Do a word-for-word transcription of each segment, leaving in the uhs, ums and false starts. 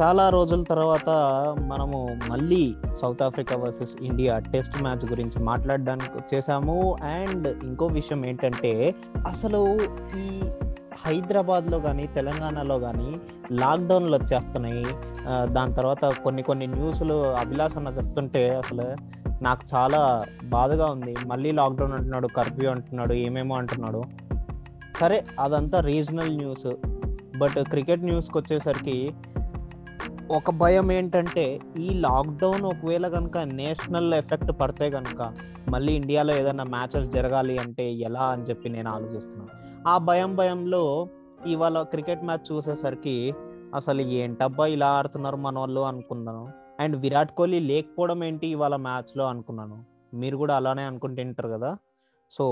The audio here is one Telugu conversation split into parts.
చాలా రోజుల తర్వాత మనము మళ్ళీ South Africa versus India test match గురించి మాట్లాడడానికి వచ్చేసాము. అండ్ ఇంకో విషయం ఏంటంటే, అసలు ఈ హైదరాబాద్లో కానీ తెలంగాణలో కానీ లాక్డౌన్లు వచ్చేస్తున్నాయి. దాని తర్వాత కొన్ని కొన్ని న్యూస్లు అభిలాషన్న చెప్తుంటే అసలు నాకు చాలా బాధగా ఉంది. మళ్ళీ లాక్డౌన్ అంటున్నాడు, కర్ఫ్యూ అంటున్నాడు, ఏమేమో అంటున్నాడు. సరే, అదంతా రీజనల్ న్యూస్. బట్ క్రికెట్ న్యూస్కి వచ్చేసరికి ఒక భయం ఏంటంటే, ఈ లాక్డౌన్ ఒకవేళ కనుక నేషనల్ ఎఫెక్ట్ పడితే కనుక మళ్ళీ ఇండియాలో ఏదైనా మ్యాచెస్ జరగాలి అంటే ఎలా అని చెప్పి నేను ఆలోచిస్తున్నాను. ఆ భయం భయంలో ఇవాళ క్రికెట్ మ్యాచ్ చూసేసరికి అసలు ఏంటబ్బా ఇలా ఆడుతున్నారు మన వాళ్ళు అనుకున్నాను. అండ్ విరాట్ కోహ్లీ లేకపోవడం ఏంటి ఇవాళ మ్యాచ్లో అనుకున్నాను. మీరు కూడా అలానే అనుకుంటుంటారు కదా. సో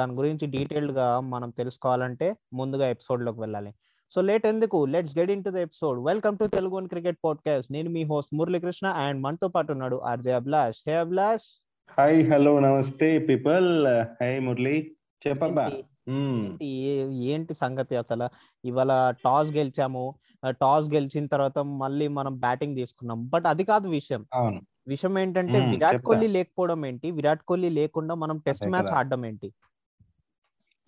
దాని గురించి డీటెయిల్డ్గా మనం తెలుసుకోవాలంటే ముందుగా ఎపిసోడ్లోకి వెళ్ళాలి. సో లేట్ ఎందుకు, let's get into the episode. Welcome to Telugu one cricket podcast. నేను మీ హోస్ట్ మురళీకృష్ణ అండ్ మనతో పాటు ఉన్నాడు RJ Abhilash. Hey Abhilash. Hi, hello, నమస్తే పీపుల్. హై మురళి, చెప్పబ్బా ఏంటి సంగతి అసలు. ఇవాళ టాస్ గెలిచాము, టాస్ గెలిచిన తర్వాత మళ్ళీ మనం బ్యాటింగ్ తీసుకున్నాం. బట్ అది కాదు విషయం. విషయం ఏంటంటే విరాట్ కోహ్లీ లేకపోవడం ఏంటి, విరాట్ కోహ్లీ లేకుండా మనం టెస్ట్ మ్యాచ్ ఆడడం ఏంటి.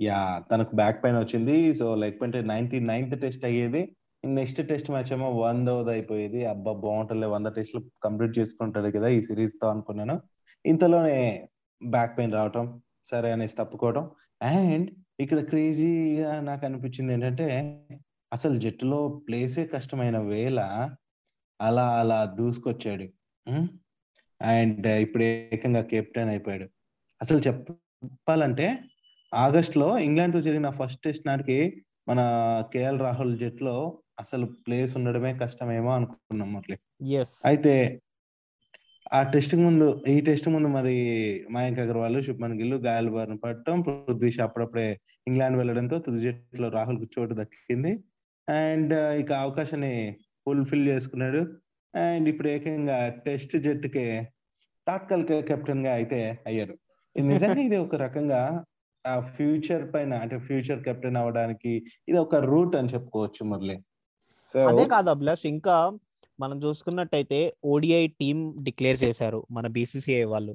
యా, తనకు బ్యాక్ పెయిన్ వచ్చింది. సో లేకపోతే నైన్టీ నైన్త్ టెస్ట్ అయ్యేది, నెక్స్ట్ టెస్ట్ మ్యాచ్ ఏమో వందోది అయిపోయేది. అబ్బా బాగుంటుంది, వంద టెస్ట్లు కంప్లీట్ చేసుకుంటాడు కదా ఈ సిరీస్ తో అనుకున్నాను. ఇంతలోనే బ్యాక్ పెయిన్ రావటం, సరే అనేసి తప్పుకోవటం. అండ్ ఇక్కడ క్రేజీగా నాకు అనిపించింది ఏంటంటే, అసలు జట్టులో ప్లేసే కష్టమైన వేళ అలా అలా దూసుకొచ్చాడు. అండ్ ఇప్పుడు ఏకంగా కెప్టెన్ అయిపోయాడు. అసలు చెప్పాలంటే ఆగస్ట్ లో ఇంగ్లాండ్ తో జరిగిన ఫస్ట్ టెస్ట్ నాటికి మన కేఎల్ రాహుల్ జట్టులో అసలు ప్లేస్ ఉండడమే కష్టమేమో అనుకున్నాం అట్లే. అయితే ఆ టెస్ట్ ముందు ఈ టెస్ట్ ముందు మరి మయాంక్ అగర్వాల్, శుభ్మన్ గిల్ గాయాల బారిన పడటం, పృథ్వీ షా అప్పుడప్పుడే ఇంగ్లాండ్ వెళ్ళడంతో తుది జట్టులో రాహుల్ కు చోటు దక్కింది. అండ్ ఇక అవకాశాన్ని ఫుల్ఫిల్ చేసుకున్నాడు. అండ్ ఇప్పుడు ఏకంగా టెస్ట్ జట్టుకే తాత్కాలిక కెప్టెన్ గా అయితే అయ్యాడు. నిజంగా ఇది ఒక రకంగా ఆ ఫ్యూచర్ పైన, అంటే ఫ్యూచర్ కెప్టెన్ అవడానికి ఇది ఒక రూట్ అని చెప్పుకోవచ్చు మురళి. సో అదే కాదు అభిలాష్, ఇంకా మనం చూసుకున్నట్టయితే ఓడిఐ టీం డిక్లేర్ చేశారు మన బీసీసీఐ వాళ్ళు.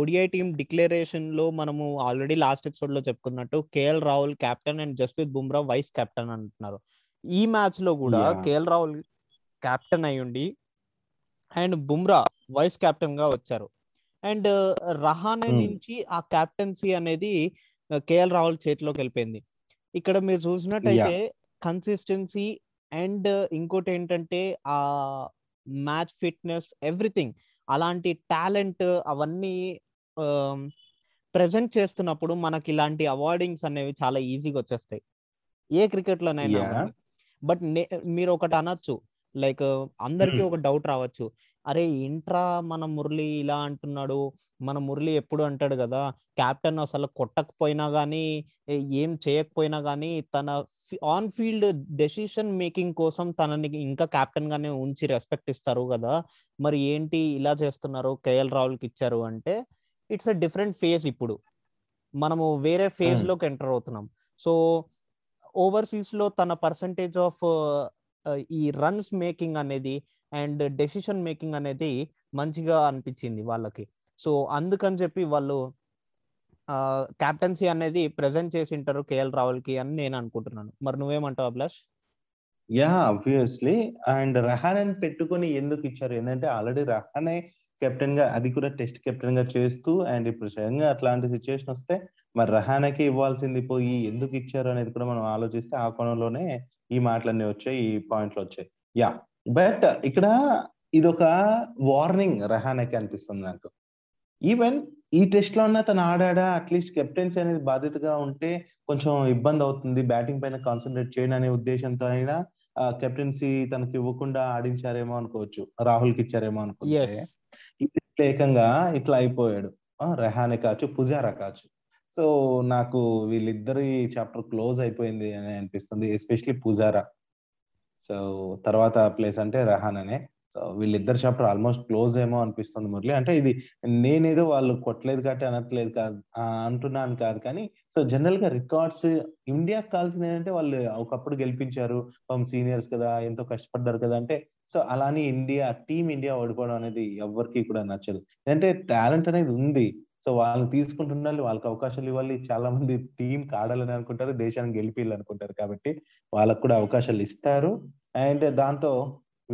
ఓడిఐ టీం డిక్లరేషన్ లో మనము ఆల్రెడీ లాస్ట్ ఎపిసోడ్ లో చెప్పుకున్నట్టు KL Rahul captain and Jasprit Bumrah vice captain అంటున్నారు. ఈ మ్యాచ్ లో కూడా కేఎల్ రాహుల్ కెప్టెన్ అయ్యుండి అండ్ బుమ్రా వైస్ కెప్టెన్ గా వచ్చారు. అండ్ రహానే నుంచి ఆ కెప్టెన్సీ అనేది కేఎల్ రాహుల్ చేతిలోకి వెళ్ళిపోయింది. ఇక్కడ మీరు చూసినట్టయితే కన్సిస్టెన్సీ అండ్ ఇంకోటి ఏంటంటే ఆ మ్యాచ్ ఫిట్నెస్, ఎవ్రీథింగ్, అలాంటి టాలెంట్ అవన్నీ ప్రెజెంట్ చేస్తున్నప్పుడు మనకి ఇలాంటి అవార్డింగ్స్ అనేవి చాలా ఈజీగా వచ్చేస్తాయి ఏ క్రికెట్లోనైనా. బట్ మీరు ఒకటి అనొచ్చు, లైక్ అందరికీ ఒక డౌట్ రావచ్చు, అరే ఇంట్రా మన మురళి ఇలా అంటున్నాడు, మన మురళి ఎప్పుడు అంటాడు కదా కెప్టెన్ అసలు కొట్టకపోయినా కానీ ఏం చేయకపోయినా కానీ తన ఆన్ ఫీల్డ్ డెసిషన్ మేకింగ్ కోసం తనని ఇంకా కెప్టెన్ గానే ఉంచి రెస్పెక్ట్ ఇస్తారు కదా, మరి ఏంటి ఇలా చేస్తున్నారు కేఎల్ రాహుల్కి ఇచ్చారు అంటే, ఇట్స్ అ డిఫరెంట్ ఫేజ్. ఇప్పుడు మనము వేరే ఫేజ్ లోకి ఎంటర్ అవుతున్నాం. సో ఓవర్సీస్ లో తన పర్సంటేజ్ ఆఫ్ ఈ రన్స్ మేకింగ్ అనేది అండ్ డెసిషన్ మేకింగ్ అనేది మంచిగా అనిపించింది వాళ్ళకి. సో అందుకని చెప్పి వాళ్ళు కెప్టెన్సీ అనేది ప్రెజెంట్ చేసి ఉంటారు కేఎల్ రాహుల్ కి అని నేను అనుకుంటున్నాను. మరి నువ్వేమంటావు అభిలాష్? Yeah, obviously. అండ్ రహానేని పెట్టుకొని ఎందుకు ఇచ్చారు ఏంటంటే, ఆల్రెడీ రహానే కెప్టెన్ గా, అది కూడా టెస్ట్ కెప్టెన్ గా చేస్తూ, అండ్ ఇప్పుడు స్వయంగా అట్లాంటి సిచ్యువేషన్ వస్తే మరి రహానేకి ఇవ్వాల్సింది పోయి ఎందుకు ఇచ్చారు అనేది కూడా మనం ఆలోచిస్తే ఆ కోణంలోనే ఈ మాటలన్నీ వచ్చాయి, ఈ పాయింట్లు వచ్చాయి. యా, బట్ ఇక్కడ ఇదొక వార్నింగ్ రహానేకి అనిపిస్తుంది నాకు. ఈవెన్ ఈ టెస్ట్ లో ఉన్న తను ఆడాడా, అట్లీస్ట్ కెప్టెన్సీ అనేది బాధ్యతగా ఉంటే కొంచెం ఇబ్బంది అవుతుంది, బ్యాటింగ్ పైన కాన్సన్ట్రేట్ చేయడం అనే ఉద్దేశంతో అయినా కెప్టెన్సీ తనకి ఇవ్వకుండా ఆడించారేమో అనుకోవచ్చు, రాహుల్కి ఇచ్చారేమో అనుకోవచ్చు. ఇప్పుడు ఏకంగా ఇట్లా అయిపోయాడు రహానే కావచ్చు, పుజారా కావచ్చు. సో నాకు వీళ్ళిద్దరి చాప్టర్ క్లోజ్ అయిపోయింది అని అనిపిస్తుంది, ఎస్పెషలీ పుజారా. సో తర్వాత ప్లేస్ అంటే రహానేనే. వీళ్ళిద్దరు చాప్టర్ ఆల్మోస్ట్ క్లోజ్ ఏమో అనిపిస్తుంది మురళి. అంటే ఇది నేనేదో వాళ్ళు కొట్టలేదు కాబట్టి అనట్లేదు కాదు అంటున్నాను కాదు కానీ సో జనరల్ గా రికార్డ్స్ ఇండియాకి కావాల్సింది ఏంటంటే వాళ్ళు ఒకప్పుడు గెలిపించారు సీనియర్స్ కదా ఎంతో కష్టపడ్డారు కదా అంటే సో అలానే ఇండియా టీమ్ ఇండియా ఓడిపోవడం అనేది ఎవరికి కూడా నచ్చదు. అంటే టాలెంట్ అనేది ఉంది, సో వాళ్ళని తీసుకుంటుండాలి, వాళ్ళకి అవకాశాలు ఇవ్వాలి. చాలా మంది టీం కాడాలని అనుకుంటారు, దేశాన్ని గెలిపియాలనుకుంటారు, కాబట్టి వాళ్ళకు కూడా అవకాశాలు ఇస్తారు అండ్ దాంతో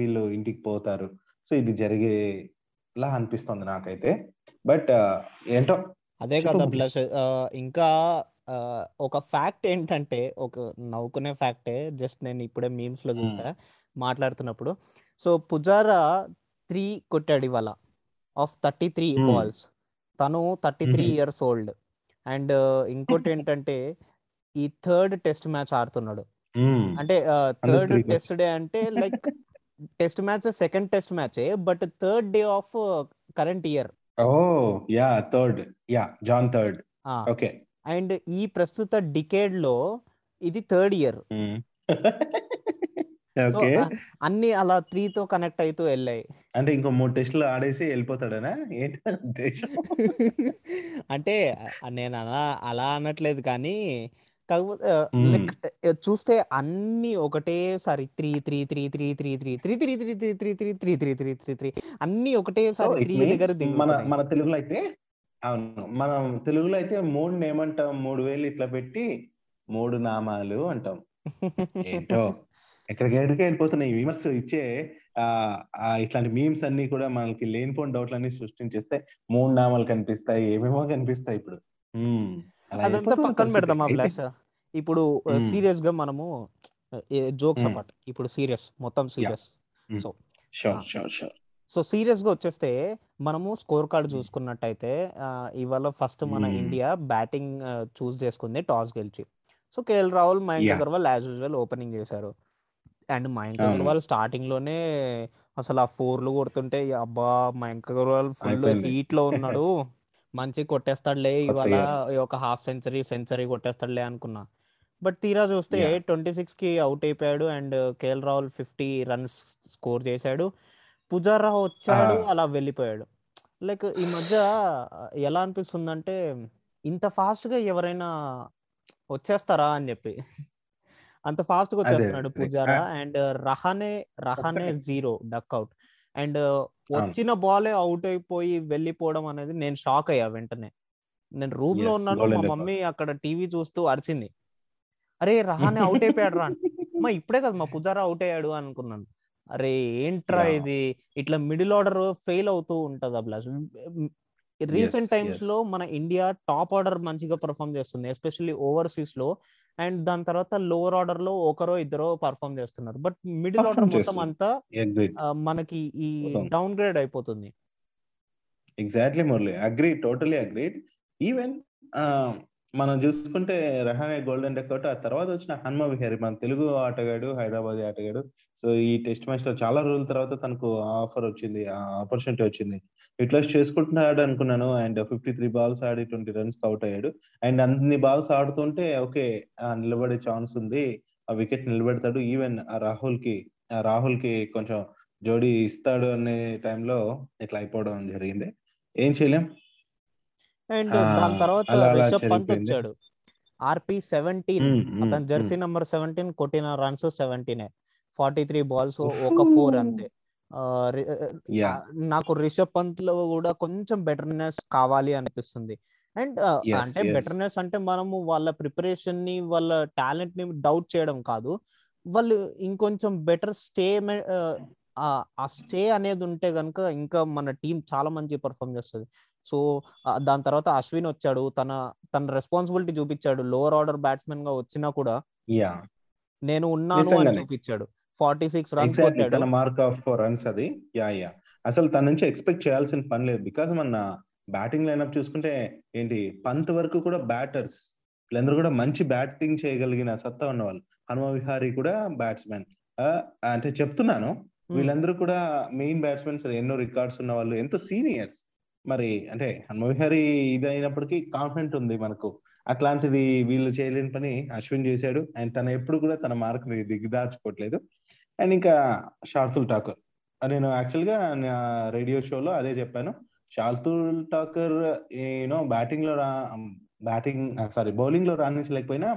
వీళ్ళు ఇంటికి పోతారు. సో ఇది జరిగేలా అనిపిస్తుంది నాకైతే. బట్ ఏంటో అదే కదా ప్లస్ ఇంకా ఒక ఫ్యాక్ట్ ఏంటంటే ఒక నవ్వుకునే ఫ్యాక్టే, జస్ట్ నేను ఇప్పుడే మీమ్స్ లో చూసా మాట్లాడుతున్నప్పుడు. సో పుజారా త్రీ కొట్టాడు ఇవాళ ఆఫ్ థర్టీ త్రీ బాల్స్, తను thirty three years old. And ఇంకోటి ఏంటంటే ఈ థర్డ్ టెస్ట్ మ్యాచ్ ఆడుతున్నాడు, అంటే థర్డ్ టెస్ట్ డే అంటే like test match second test match but third day of current year. And ఈ ప్రస్తుత డికేడ్ లో ఇది థర్డ్ ఇయర్. అన్ని అలా త్రీ తో కనెక్ట్ అవుతూ వెళ్ళాయి. అంటే ఇంకో మూడు టెస్టులు ఆడేసి వెళ్ళిపోతాడనా ఏంటి ఉద్దేశం? అంటే నేను అలా అలా అనట్లేదు కానీ కాకపోతే చూస్తే అన్ని ఒకటేసారి three three three three three three three three three three three three three three three three three అన్ని ఒకటేసారి త్రీ దగ్గర. మన మన తెలుగులో అయితే అవును మనం తెలుగులో అయితే మూడు ఏమంటాం, మూడు వేలు ఇట్లా పెట్టి మూడు నామాలు అంటాం. ఏంటో ఎక్కడికి ఎక్కడికి వెళ్ళిపోతున్నాయి విమర్శ ఇచ్చే ఆ ఇట్లాంటి మీమ్స్ అన్ని కూడా మనకి లేనిపోని డౌట్లు అన్ని సృష్టించేస్తే మూడు నామాలు కనిపిస్తాయి, ఏమేమో కనిపిస్తాయి. ఇప్పుడు అదంతా పక్కన పెడదాం అభిలాష. ఇప్పుడు సీరియస్ గా మనము జోక్స్ అన్నమాట, ఇప్పుడు సీరియస్ మొత్తం సీరియస్. సో సో సీరియస్ గా వచ్చేస్తే మనము స్కోర్ కార్డ్ చూసుకున్నట్టయితే ఇవాళ ఫస్ట్ మన ఇండియా బ్యాటింగ్ చూస్ చేసుకుంది టాస్ గెలిచి. So KL Rahul Mayank Agarwal as usual opening చేశారు. అండ్ మయాంక్ అగర్వాల్ స్టార్టింగ్ లోనే అసలు ఆ ఫోర్లు కొడుతుంటే అబ్బా మయాంక్ అగర్వాల్ ఫుల్ హీట్ లో ఉన్నాడు, మంచి కొట్టేస్తాడులే ఇవాళ ఒక హాఫ్ సెంచరీ సెంచరీ కొట్టేస్తాడులే అనుకున్నా. బట్ తీరా చూస్తే ట్వంటీ సిక్స్ కి అవుట్ అయిపోయాడు and KL Rahul fifty runs score చేశాడు. పుజారా వచ్చాడు అలా వెళ్ళిపోయాడు. లైక్ ఈ మధ్య ఎలా అనిపిస్తుంది అంటే ఇంత ఫాస్ట్ గా ఎవరైనా వచ్చేస్తారా అని చెప్పి అంత ఫాస్ట్ గా వచ్చేస్తున్నాడు Pujara. And Rahane Rahane zero duck out and వచ్చిన బాలే అవుట్ అయిపోయి వెళ్ళిపోవడం అనేది నేను షాక్ అయ్యా. వెంటనే నేను రూమ్ లో ఉన్నాను, మా మమ్మీ అక్కడ టీవీ చూస్తూ అరిచింది, అరే రహానే అవుట్ అయిపోయాడు రా మా ఇప్పుడే కదా మా పుజారా అవుట్ అయ్యాడు అనుకున్నాను. అరే ఏంట్రా ఇది ఇట్లా మిడిల్ ఆర్డర్ ఫెయిల్ అవుతూ ఉంటది అభిలాష్. రీసెంట్ టైమ్స్ లో మన ఇండియా టాప్ ఆర్డర్ మంచిగా పర్ఫామ్ చేస్తుంది ఎస్పెషల్లీ ఓవర్సీస్ లో, అండ్ దాని తర్వాత లోవర్ ఆర్డర్ లో ఒకరో ఇద్దరో పర్ఫామ్ చేస్తున్నారు. బట్ మిడిల్ ఆర్డర్ మొత్తం అంతా మనకి ఈ డౌన్ గ్రేడ్ అయిపోతుంది. Exactly Murali, agree, totally agree. Even మనం చూసుకుంటే రహానే గోల్డెన్ డక్అట్, ఆ తర్వాత వచ్చిన హనుమ విహారీ మన తెలుగు ఆటగాడు, హైదరాబాద్ ఆటగాడు. సో ఈ టెస్ట్ మ్యాచ్ లో చాలా రోజుల తర్వాత తనకు ఆఫర్ వచ్చింది, ఆపర్చునిటీ వచ్చింది, యూటిలైజ్ చేసుకుంటున్నాడు అనుకున్నాను. అండ్ ఫిఫ్టీ త్రీ బాల్స్ ఆడి ట్వంటీ రన్స్ అవుట్ అయ్యాడు. అండ్ అన్ని బాల్స్ ఆడుతుంటే ఓకే నిలబడే ఛాన్స్ ఉంది, ఆ వికెట్ నిలబెడతాడు. ఈవెన్ ఆ రాహుల్ కి ఆ రాహుల్ కి కొంచెం జోడీ ఇస్తాడు అనే టైంలో ఇట్లా అయిపోవడం జరిగింది, ఏం చేయలేం. అండ్ దాని తర్వాత రిషబ్ పంత్ వచ్చాడు, ఆర్పీ సెవెంటీన్ అతను జెర్సీ నెంబర్ సెవెంటీన్ కొట్టిన రన్స్ సెవెంటీనే, ఫార్టీ త్రీ బాల్స్ ఒక ఫోర్ అంతే. నాకు రిషబ్ పంత్ లో కూడా కొంచెం బెటర్నెస్ కావాలి అనిపిస్తుంది. అండ్ అంటే బెటర్నెస్ అంటే మనము వాళ్ళ ప్రిపరేషన్ ని వాళ్ళ టాలెంట్ ని డౌట్ చేయడం కాదు, వాళ్ళు ఇంకొంచెం బెటర్ స్టే ఆ స్టే అనేది ఉంటే కనుక ఇంకా మన టీం చాలా మంచి పర్ఫామ్ చేస్తుంది. సో దాని తర్వాత అశ్విన్ వచ్చాడు, తన తన రెస్పాన్సిబిలిటీ చూపించాడు, లోవర్ ఆర్డర్ బ్యాట్స్మెన్ గా వచ్చినా కూడా నేను ఉన్నాను అని చూపించాడు. ఫార్టీ సిక్స్ రన్స్ తన మార్క్ ఆఫ్ ఫోర్ రన్స్ అది. యా యా అసలు తన నుంచి ఎక్స్పెక్ట్ చేయాల్సిన పని లేదు, బికాస్ మన బ్యాటింగ్ లైన్అప్ చూసుకుంటే ఏంటి పంత్ వరకు కూడా బ్యాటర్స్ వీళ్ళందరూ కూడా మంచి బ్యాటింగ్ చేయగలిగిన సత్తా ఉన్నవాళ్ళు. హనుమ విహారీ కూడా బ్యాట్స్మెన్, అంటే చెప్తున్నాను వీళ్ళందరూ కూడా మెయిన్ బ్యాట్స్మెన్స్, ఎన్నో రికార్డ్స్ ఉన్న వాళ్ళు, ఎంతో సీనియర్స్. మరి అంటే హనుమ విహారీ ఇది అయినప్పటికీ కాన్ఫిడెంట్ ఉంది మనకు, అట్లాంటిది వీళ్ళు చేయలేని పని అశ్విన్ చేశాడు. అండ్ తను ఎప్పుడు కూడా తన మార్క్ ని దిగ్గుదార్చుకోవట్లేదు. అండ్ ఇంకా షార్దుల్ ఠాకూర్ నేను యాక్చువల్గా నా రేడియో షోలో అదే చెప్పాను. షార్దుల్ ఠాకూర్ యూనో బ్యాటింగ్ లో రా బ్యాటింగ్ సారీ బౌలింగ్ లో రాణించలేకపోయినా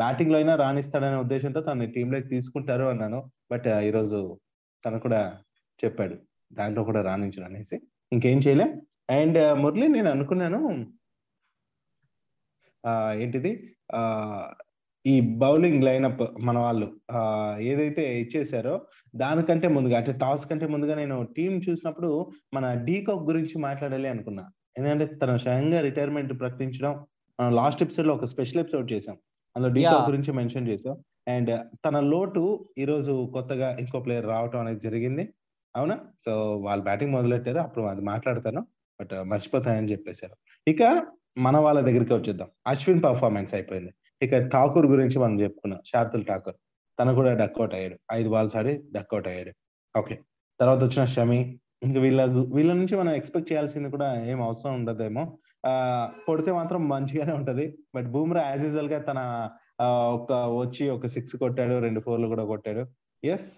బ్యాటింగ్ లో అయినా రాణిస్తాడనే ఉద్దేశంతో తన టీంలోకి తీసుకుంటారు అన్నాను. బట్ ఈరోజు తను కూడా చెప్పాడు దాంట్లో కూడా రాణించడం అనేసి, ఇంకేం చేయలేం. అండ్ మురళి, నేను అనుకున్నాను ఏంటిది ఈ బౌలింగ్ లైనప్ మన వాళ్ళు ఏదైతే ఇచ్చేసారో దానికంటే ముందుగా, అంటే టాస్ కంటే ముందుగా నేను టీం చూసినప్పుడు మన డీకాక్ గురించి మాట్లాడాలి అనుకున్నా. ఎందుకంటే తను స్వయంగా రిటైర్మెంట్ ప్రకటించడం మనం లాస్ట్ ఎపిసోడ్ లో ఒక స్పెషల్ ఎపిసోడ్ చేసాం, అందులో డీకాక్ గురించి మెన్షన్ చేసాం. అండ్ తన లోటు ఈరోజు కొత్తగా ఇంకో ప్లేయర్ రావటం అనేది జరిగింది. అవునా? సో వాళ్ళు బ్యాటింగ్ మొదలెట్టారు, అప్పుడు అది మాట్లాడతాను, బట్ మర్చిపోతానని చెప్పేశారు. ఇక మన వాళ్ళ దగ్గరికి వచ్చేద్దాం. అశ్విన్ పర్ఫార్మెన్స్ అయిపోయింది. ఇక ఠాకూర్ గురించి మనం చెప్పుకున్నాం. శార్దుల్ ఠాకూర్ తను కూడా డక్అట్ అయ్యాడు, ఐదు బాల్స్ ఆడి డక్అట్ అయ్యాడు. ఓకే, తర్వాత వచ్చిన షమి. ఇంకా వీళ్ళ వీళ్ళ నుంచి మనం ఎక్స్పెక్ట్ చేయాల్సింది కూడా ఏం అవసరం ఉండదేమో, కొడితే మాత్రం మంచిగానే ఉంటది. బట్ బూమ్రా యాజ్ యూజువల్ గా తన ఒక వచ్చి ఒక సిక్స్ కొట్టాడు, రెండు ఫోర్లు కూడా కొట్టాడు. ఎస్,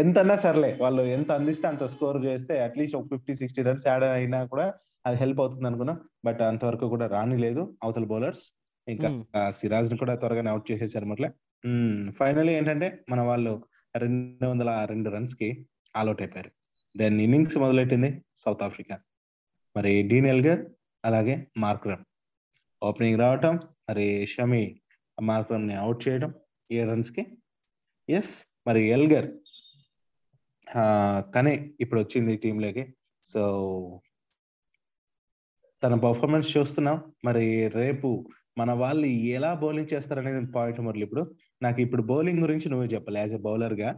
ఎంతన్నా సర్లే వాళ్ళు ఎంత అందిస్తే అంత స్కోర్ చేస్తే అట్లీస్ట్ ఒక ఫిఫ్టీ సిక్స్టీ రన్స్ యాడ్ అయినా కూడా అది హెల్ప్ అవుతుంది అనుకున్నాం. బట్ అంతవరకు కూడా రాని లేదు అవతల బౌలర్స్. ఇంకా సిరాజ్ ని కూడా త్వరగానే అవుట్ చేసేసారు. మరలే ఫైనల్ ఏంటంటే మన వాళ్ళు రెండు వందల రెండు రన్స్ కి ఆల్అౌట్ అయిపోయారు. దెన్ ఇన్నింగ్స్ మొదలెట్టింది సౌత్ ఆఫ్రికా. మరి డీన్ ఎల్గర్ అలాగే మార్క్రమ్ ఓపెనింగ్ రావటం, మరి షమి మార్క్రమ్ ని అవుట్ చేయడం ఏడు రన్స్ కి. ఎస్, మరి ఎల్గర్ తనే ఇప్పుడు వచ్చింది టీంలోకి. సో తన పర్ఫార్మెన్స్ చూస్తున్నాం. మరి రేపు మన వాళ్ళు ఎలా బౌలింగ్ చేస్తారనేది పాయింట్. మరి ఇప్పుడు నాకు ఇప్పుడు బౌలింగ్ గురించి నువ్వే చెప్పాలి యాజ్ ఎ బౌలర్ గా.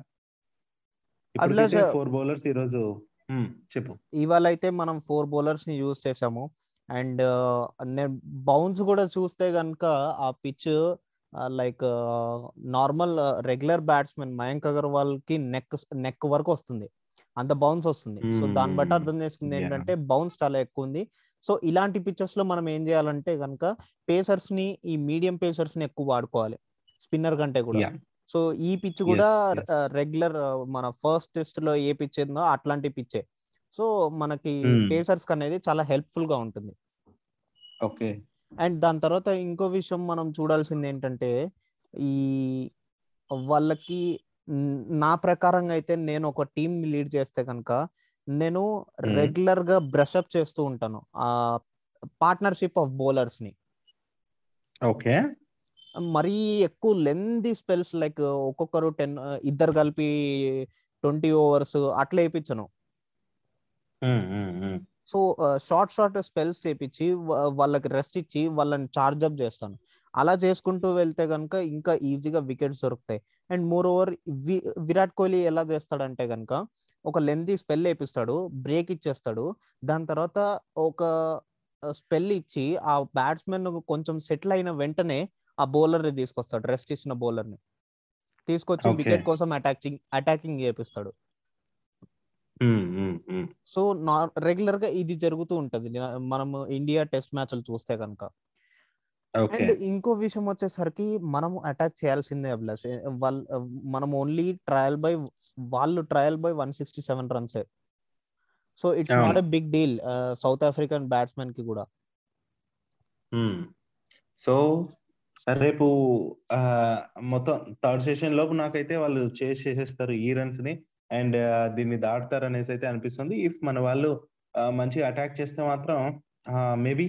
ఫోర్ బౌలర్స్ ఈరోజు చెప్పు. ఇవాళ అయితే మనం ఫోర్ బౌలర్స్ ని యూజ్ చేసాము. అండ్ నేను బౌన్స్ కూడా చూస్తే గనక ఆ pitch like normal regular batsmen Mayank Agarwal కి నెక్ నెక్ వరకు వస్తుంది, అంత బౌన్స్ వస్తుంది. సో దాన్ని బట్టి అర్థం చేసుకుంది ఏంటంటే బౌన్స్ చాలా ఎక్కువ ఉంది. సో ఇలాంటి పిచ్చెస్ లో మనం ఏం చేయాలంటే కనుక పేసర్స్ ని, ఈ మీడియం పేసర్స్ ని ఎక్కువ వాడుకోవాలి స్పిన్నర్ కంటే కూడా. సో ఈ పిచ్ కూడా రెగ్యులర్ మన ఫస్ట్ టెస్ట్ లో ఏ పిచ్ ఏందో అట్లాంటి పిచ్చే. సో మనకి పేసర్స్ అనేది చాలా హెల్ప్ఫుల్ గా ఉంటుంది. ఓకే, అండ్ దాని తర్వాత ఇంకో విషయం మనం చూడాల్సింది ఏంటంటే ఈ వాళ్ళకి, నా ప్రకారంగా అయితే నేను ఒక టీమ్ లీడ్ చేస్తే కనుక నేను రెగ్యులర్ గా బ్రష్అప్ చేస్తూ ఉంటాను ఆ పార్ట్నర్షిప్ ఆఫ్ బౌలర్స్ ని. ఓకే, మరీ ఎక్కువ లెంతీ స్పెల్స్ లైక్ ఒక్కొక్కరు టెన్ ఇద్దరు కలిపి ట్వంటీ ఓవర్స్ అట్లా వేయించను. సో షార్ట్ షార్ట్ స్పెల్స్ చేపించి వాళ్ళకి రెస్ట్ ఇచ్చి వాళ్ళని చార్జ్అప్ చేస్తాను. అలా చేసుకుంటూ వెళ్తే కనుక ఇంకా ఈజీగా వికెట్స్ దొరుకుతాయి. And moreover Virat Kohli ఎలా చేస్తాడంటే కనుక ఒక లెంతీ స్పెల్ వేపిస్తాడు, బ్రేక్ ఇచ్చేస్తాడు, దాని తర్వాత ఒక స్పెల్ ఇచ్చి ఆ బ్యాట్స్మెన్ కొంచెం సెటిల్ అయిన వెంటనే ఆ బౌలర్ ని తీసుకొస్తాడు, రెస్ట్ ఇచ్చిన బౌలర్ ని తీసుకొచ్చి వికెట్ కోసం అటాకింగ్ అటాకింగ్ చేపిస్తాడు. సో రెగ్యులర్ గా ఇది జరుగుతూ ఉంటది మనము ఇండియా టెస్ట్ మ్యాచ్లు చూస్తే కనుక. అండ్ ఇంకో విషయం వచ్చేసరికి మనము అటాక్ చేయాల్సిందే అభిలాష్. వాళ్ళు మనం ఓన్లీ ట్రయల్ బై వాళ్ళు trial by one sixty seven runs. So it's not a big deal South African batsmen కి కూడా. సో రేపు మొత్తం థర్డ్ సెషన్ లోపు నాకైతే వాళ్ళు చేసి చేసేస్తారు ఈ రన్స్ ని, అండ్ దీన్ని దాటుతారు అనేసి అయితే అనిపిస్తుంది. ఇఫ్ మన వాళ్ళు మంచిగా అటాక్ చేస్తే మాత్రం మేబీ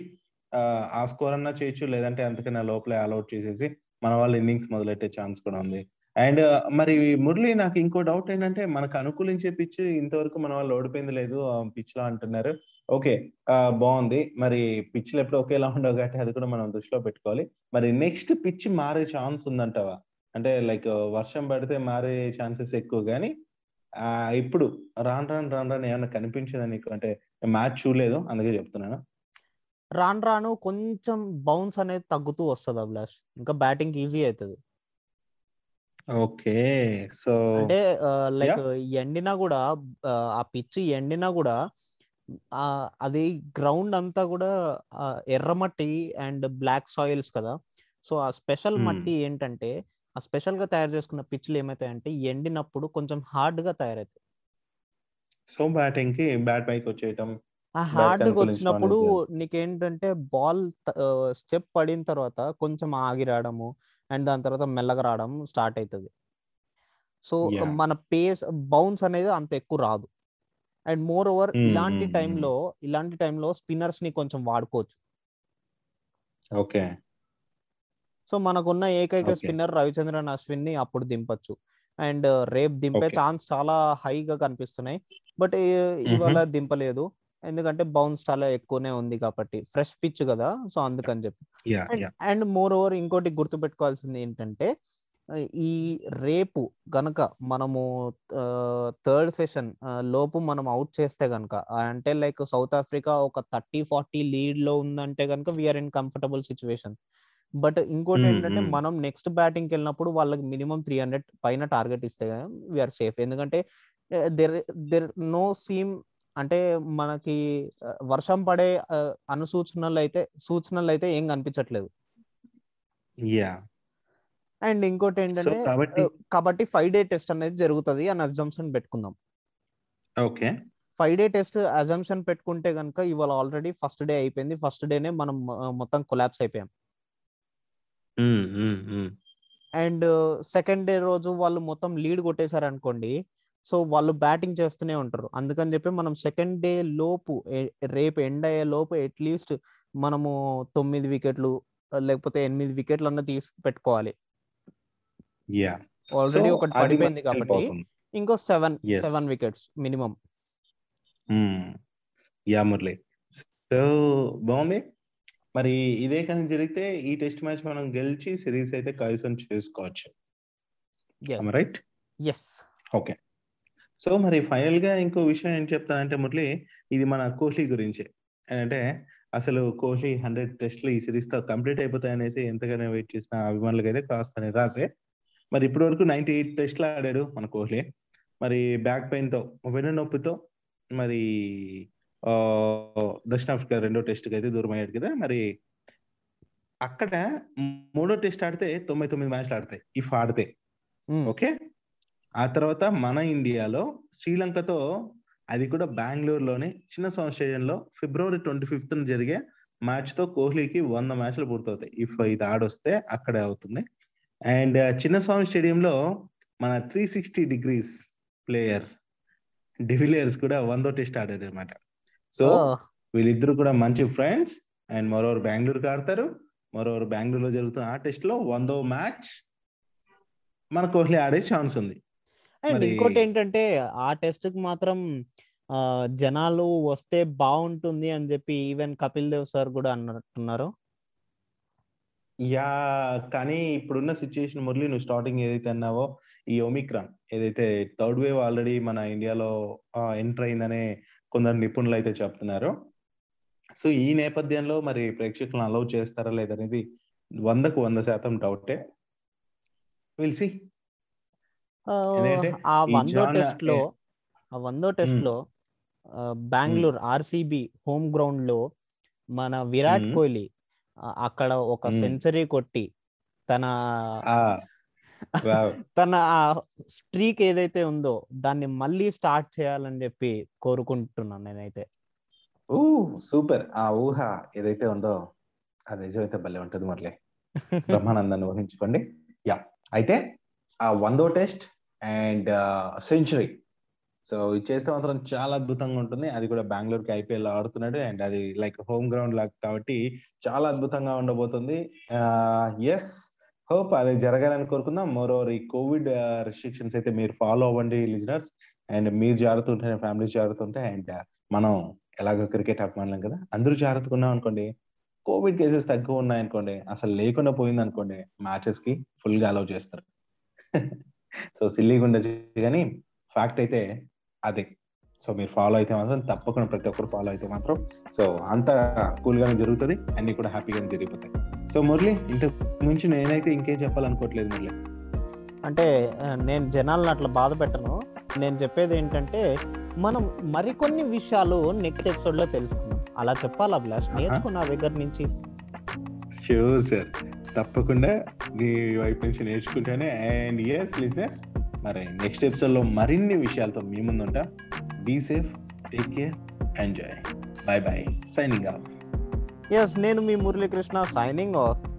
ఆ స్కోర్ అన్నా చేయొచ్చు, లేదంటే అంతకన్నా లోపలే ఆల్అౌట్ చేసేసి మన వాళ్ళు ఇన్నింగ్స్ మొదలెట్టే ఛాన్స్ కూడా ఉంది. అండ్ మరి మురళి, నాకు ఇంకో డౌట్ ఏంటంటే మనకు అనుకూలించే పిచ్ ఇంతవరకు మన వాళ్ళు ఓడిపోయింది లేదు పిచ్ లో అంటున్నారు. ఓకే, బాగుంది. మరి పిచ్లు ఎప్పుడు ఒకేలా ఉండవు కాబట్టి అది కూడా మనం దృష్టిలో పెట్టుకోవాలి. మరి నెక్స్ట్ పిచ్ మారే ఛాన్స్ ఉందంటావా? అంటే లైక్ వర్షం పడితే మారే ఛాన్సెస్ ఎక్కువ, కానీ ఇప్పుడు రాను రాను రాను రాను ఏమన్నా కనిపించేదా నీకు? అంటే మ్యాచ్ చూడలేదు అందుకే చెప్తున్నాను. రాను రాను కొంచెం బౌన్స్ అనేది తగ్గుతూ వస్తుంది అభిలాష్, ఇంకా బ్యాటింగ్ ఈజీ అవుతుంది. ఓకే, సో అంటే లైక్ ఎండినా కూడా ఆ పిచ్ ఎండినా కూడా అది గ్రౌండ్ అంతా కూడా ఎర్రమట్టి అండ్ బ్లాక్ సాయిల్స్ కదా. సో ఆ స్పెషల్ మట్టి ఏంటంటే ఆ స్పెషల్ గా తయారు చేసుకున్న పిచ్లు ఏమైతాయంటే ఎండినప్పుడు కొంచెం హార్డ్ గా తయారవుతాయి. సో బ్యాటింగ్ కి బ్యాట్ పైకి వచ్చేయటం, ఆ హార్డ్ వచ్చినప్పుడు నీకేంటంటే బాల్ స్టెప్ పడిన తర్వాత కొంచెం ఆగి రావడము అండ్ దాని తర్వాత మెల్లగా రావడం స్టార్ట్ అవుతుంది. సో మన పేస్ బౌన్స్ అనేది అంత ఎక్కువ రాదు. అండ్ మోర్ ఓవర్ ఇలాంటి టైంలో ఇలాంటి టైంలో స్పిన్నర్స్ ని కొంచెం వాడుకోవచ్చు. ఓకే, సో మనకున్న ఏకైక స్పిన్నర్ రవిచంద్రన్ అశ్విన్ ని అప్పుడు దింపచ్చు. అండ్ రేపు దింపే ఛాన్స్ చాలా హైగా కనిపిస్తున్నాయి, బట్ ఇవాళ దింపలేదు ఎందుకంటే బౌన్స్ చాలా ఎక్కువనే ఉంది కాబట్టి, ఫ్రెష్ పిచ్ కదా, సో అందుకని చెప్పి. అండ్ మోర్ ఓవర్ ఇంకోటి గుర్తు పెట్టుకోవాల్సింది ఏంటంటే, ఈ రేపు గనక మనము థర్డ్ సెషన్ లోపు మనం అవుట్ చేస్తే గనక, అంటే లైక్ సౌత్ ఆఫ్రికా ఒక థర్టీ ఫార్టీ లీడ్ లో ఉందంటే గనక we are in comfortable situation. But ఇంకోటి ఏంటంటే మనం నెక్స్ట్ బ్యాటింగ్కి వెళ్ళినప్పుడు వాళ్ళకి మినిమం త్రీ హండ్రెడ్ పైన టార్గెట్ ఇస్తే వీఆర్ సేఫ్. ఎందుకంటే దెర్ దెర్ నో సీమ్, అంటే మనకి వర్షం పడే అనుసూచనలు అయితే సూచనలు అయితే ఏం కనిపించట్లేదు. అండ్ ఇంకోటి ఏంటంటే కాబట్టి ఫైవ్ డే టెస్ట్ అనేది జరుగుతుంది అని అజంప్షన్ పెట్టుకుందాం. Okay, five day test assumption పెట్టుకుంటే కనుక ఇవాళ ఆల్రెడీ ఫస్ట్ డే అయిపోయింది, ఫస్ట్ డేనే మనం మొత్తం కొలాప్స్ అయిపోయాం. అండ్ సెకండ్ డే రోజు వాళ్ళు మొత్తం లీడ్ కొట్టేశారు అనుకోండి, సో వాళ్ళు బ్యాటింగ్ చేస్తూనే ఉంటారు. అందుకని చెప్పి మనం సెకండ్ డే లోపు, రేపు ఎండ్ అయ్యే లోపు అట్లీస్ట్ మనము తొమ్మిది వికెట్లు లేకపోతే ఎనిమిది వికెట్లు అన్న తీసి పెట్టుకోవాలి. ఆల్రెడీ ఒకటి పడిపోయింది కాబట్టి ఇంకో seven seven wickets minimum. Yeah Murali, so బాగుంది. మరి ఇదే కానీ జరిగితే ఈ టెస్ట్ మ్యాచ్ మనం గెలిచి సిరీస్ అయితే కైవసం చేసుకోవచ్చు. Am right? yes. Okay, so మరి ఫైనల్ గా ఇంకో విషయం ఏం చెప్తానంటే మురళి, ఇది మన కోహ్లీ గురించి. అంటే అసలు కోహ్లీ హండ్రెడ్ టెస్ట్లు ఈ సిరీస్ తో కంప్లీట్ అయిపోతాయి అనేసి ఎంతగానో వెయిట్ చేసిన అభిమానులకు అయితే కాస్త రాసే. మరి ఇప్పటి వరకు నైన్టీ ఎయిట్ టెస్ట్లు ఆడాడు మన కోహ్లీ. మరి బ్యాక్ పెయిన్ తో, వెన్నునొప్పితో మరి దక్షిణాఫ్రికా రెండో టెస్ట్ కి అయితే దూరం అయ్యాడు కదా. మరి అక్కడ మూడో టెస్ట్ ఆడితే తొంభై తొమ్మిది మ్యాచ్లు ఆడతాయి ఇఫ్ ఆడితే. ఓకే, ఆ తర్వాత మన ఇండియాలో శ్రీలంకతో, అది కూడా బెంగళూరులోని చిన్నస్వామి స్టేడియంలో ఫిబ్రవరి ట్వంటీ ఫిఫ్త్ జరిగే మ్యాచ్ తో కోహ్లీకి వంద మ్యాచ్లు పూర్తవుతాయి ఇఫ్ ఇది ఆడొస్తే అక్కడే అవుతుంది. అండ్ చిన్నస్వామి స్టేడియంలో మన three sixty degrees player de Villiers కూడా వందో టెస్ట్ ఆడారు అనమాట. సో వీళ్ళిద్దరు కూడా మంచి ఫ్రెండ్స్. అండ్ మరోవరు బెంగళూరుకి ఆడతారు, మరోవరు బెంగళూరులో జరుగుతున్న ఆ టెస్ట్ లో వందో మ్యాచ్ మన కోహ్లీ ఆడే ఛాన్స్ ఉంది. అండ్ ఇంకోటి ఏంటంటే ఆ టెస్ట్ కి మాత్రం జనాలు వస్తే బాగుంటుంది అని చెప్పి ఈవెన్ కపిల్ దేవ్ సార్ కూడా అన్నట్టున్నారు. యా, కానీ ఇప్పుడున్న సిచ్యుయేషన్ మురళి, నువ్వు స్టార్టింగ్ ఏదైతే అన్నావో, ఈ ఒమిక్రాన్ ఏదైతే థర్డ్ వేవ్ ఆల్రెడీ మన ఇండియాలో ఎంటర్ అయిందనే కొందరు నిపుణులు అయితే చెప్తున్నారు. సో ఈ నేపథ్యంలో మరి ప్రేక్షకులను అలౌ చేస్తారా లేదనేది వందకు వంద శాతం డౌటే. Will see. ఆ వందో టెస్ట్ లో ఆ వందో టెస్ట్ లో బెంగళూరు ఆర్సీబీ హోమ్ గ్రౌండ్ లో మన విరాట్ కోహ్లీ అక్కడ ఒక సెంచరీ కొట్టి తన తన ఆ స్ట్రీక్ ఏదైతే ఉందో దాన్ని మళ్ళీ స్టార్ట్ చేయాలని చెప్పి కోరుకుంటున్నాను నేనైతే. ఊ సూపర్, ఆ ఊహ ఏదైతే ఉందో అది నిజమైతే భలే ఉంటుంది మరలే, బ్రహ్మానందాన్ని ఊహించుకోండి. యా, అయితే ఆ వందో టెస్ట్ అండ్ సెంచరీ, సో ఇది చేస్తే మాత్రం చాలా అద్భుతంగా ఉంటుంది. అది కూడా బెంగళూరుకి ఐపీఎల్ ఆడుతున్నాడు అండ్ అది లైక్ హోమ్ గ్రౌండ్ లాగా కాబట్టి చాలా అద్భుతంగా ఉండబోతుంది. ఎస్, హోప్ అదే జరగాలని కోరుకుందాం. మోర్ ఓవర్ ఈ కోవిడ్ రెస్ట్రిక్షన్స్ అయితే మీరు ఫాలో అవ్వండి లిజనర్స్, అండ్ మీరు జారుతుంటే ఫ్యామిలీస్ జారుతుంటే, అండ్ మనం ఎలాగో క్రికెట్ అభిమానులం కదా, అందరూ జారుతున్నాం అనుకోండి, కోవిడ్ కేసెస్ తక్కువ ఉన్నాయనుకోండి, అసలు లేకుండా పోయింది అనుకోండి, మ్యాచెస్ కి ఫుల్ గా అలౌ చేస్తారు. సో సిల్లీగా ఉండొచ్చు కానీ ఫ్యాక్ట్ అయితే అదే. సో మీరు ఫాలో అయితే మాత్రం తప్పకుండా, ప్రతి ఒక్కరు ఫాలో అయితే మాత్రం, సో అంత కూల్గానే జరుగుతుంది, అన్ని కూడా హ్యాపీగానే జరిగిపోతాయి. సో మురళి, ఇంతకు మించి నేనైతే ఇంకేం చెప్పాలనుకోవట్లేదు మురళి. అంటే నేను జనాలను అట్లా బాధ పెట్టను. నేను చెప్పేది ఏంటంటే మనం మరికొన్ని విషయాలు నెక్స్ట్ ఎపిసోడ్ లో తెలుసుకుందాం. అలా చెప్పాలి అభిలాష్, నేర్చుకో నా దగ్గర నుంచి. ష్యూర్ సార్, తప్పకుండా మీ వైపు నుంచి నేర్చుకుంటానే. అండ్ ఎస్ లిజనర్స్, మరి నెక్స్ట్ ఎపిసోడ్లో మరిన్ని విషయాలతో మీ ముందుంటా. Be safe, take care, enjoy. Bye bye. Signing off. Yes, నేను మీ మురళీకృష్ణ signing off.